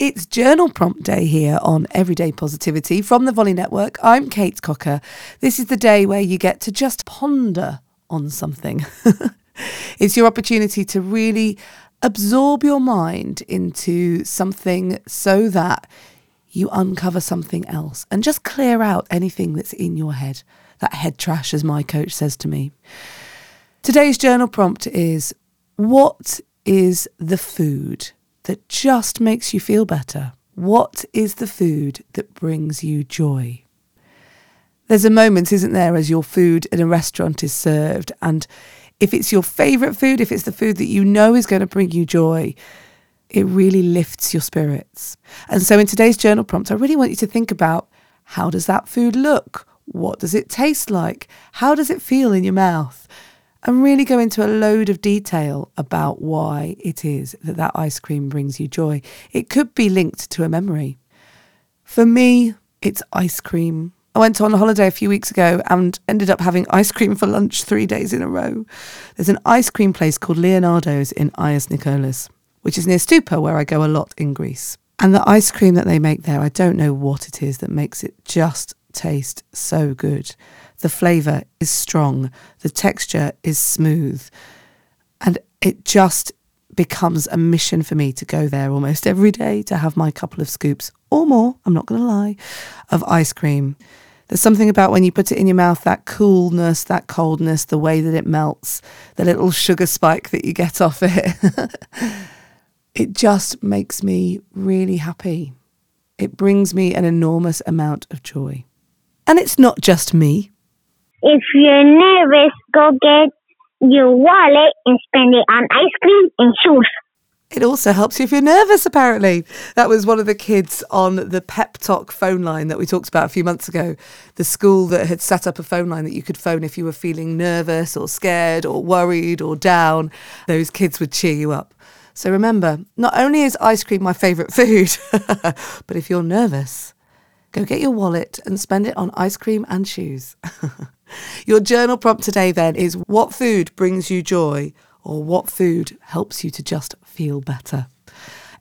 It's Journal Prompt Day here on Everyday Positivity from The Volley Network. I'm Kate Cocker. This is the day where you get to just ponder on something. It's your opportunity to really absorb your mind into something so that you uncover something else and just clear out anything that's in your head. That head trash, as my coach says to me. Today's journal prompt is, what is the food that just makes you feel better? What is the food that brings you joy? There's a moment, isn't there, as your food in a restaurant is served, and if it's your favourite food, if it's the food that you know is going to bring you joy, it really lifts your spirits. And so in today's journal prompt, I really want you to think about, how does that food look? What does it taste like? How does it feel in your mouth? And really go into a load of detail about why it is that that ice cream brings you joy. It could be linked to a memory. For me, it's ice cream. I went on a holiday a few weeks ago and ended up having ice cream for lunch 3 days in a row. There's an ice cream place called Leonardo's in Agios Nikolaos, which is near Stupa, where I go a lot in Greece. And the ice cream that they make there, I don't know what it is that makes it just taste so good. The flavour is strong, the texture is smooth, and it just becomes a mission for me to go there almost every day to have my couple of scoops or more, I'm not going to lie, of ice cream. There's something about when you put it in your mouth, that coolness, that coldness, the way that it melts, the little sugar spike that you get off it. It just makes me really happy. It brings me an enormous amount of joy. And it's not just me. If you're nervous, go get your wallet and spend it on ice cream and shoes. It also helps you if you're nervous, apparently. That was one of the kids on the Pep Talk phone line that we talked about a few months ago. The school that had set up a phone line that you could phone if you were feeling nervous or scared or worried or down. Those kids would cheer you up. So remember, not only is ice cream my favourite food, but if you're nervous, go get your wallet and spend it on ice cream and shoes. Your journal prompt today then is, what food brings you joy, or what food helps you to just feel better?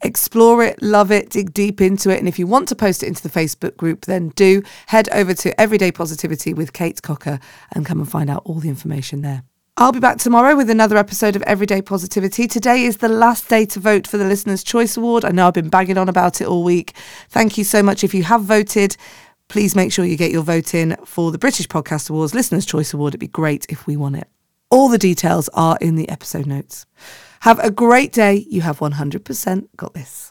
Explore it, love it, dig deep into it. And if you want to post it into the Facebook group, then do head over to Everyday Positivity with Kate Cocker and come and find out all the information there. I'll be back tomorrow with another episode of Everyday Positivity. Today is the last day to vote for the Listener's Choice Award. I know I've been banging on about it all week. Thank you so much if you have voted. Please make sure you get your vote in for the British Podcast Awards Listener's Choice Award. It'd be great if we won it. All the details are in the episode notes. Have a great day. You have 100% got this.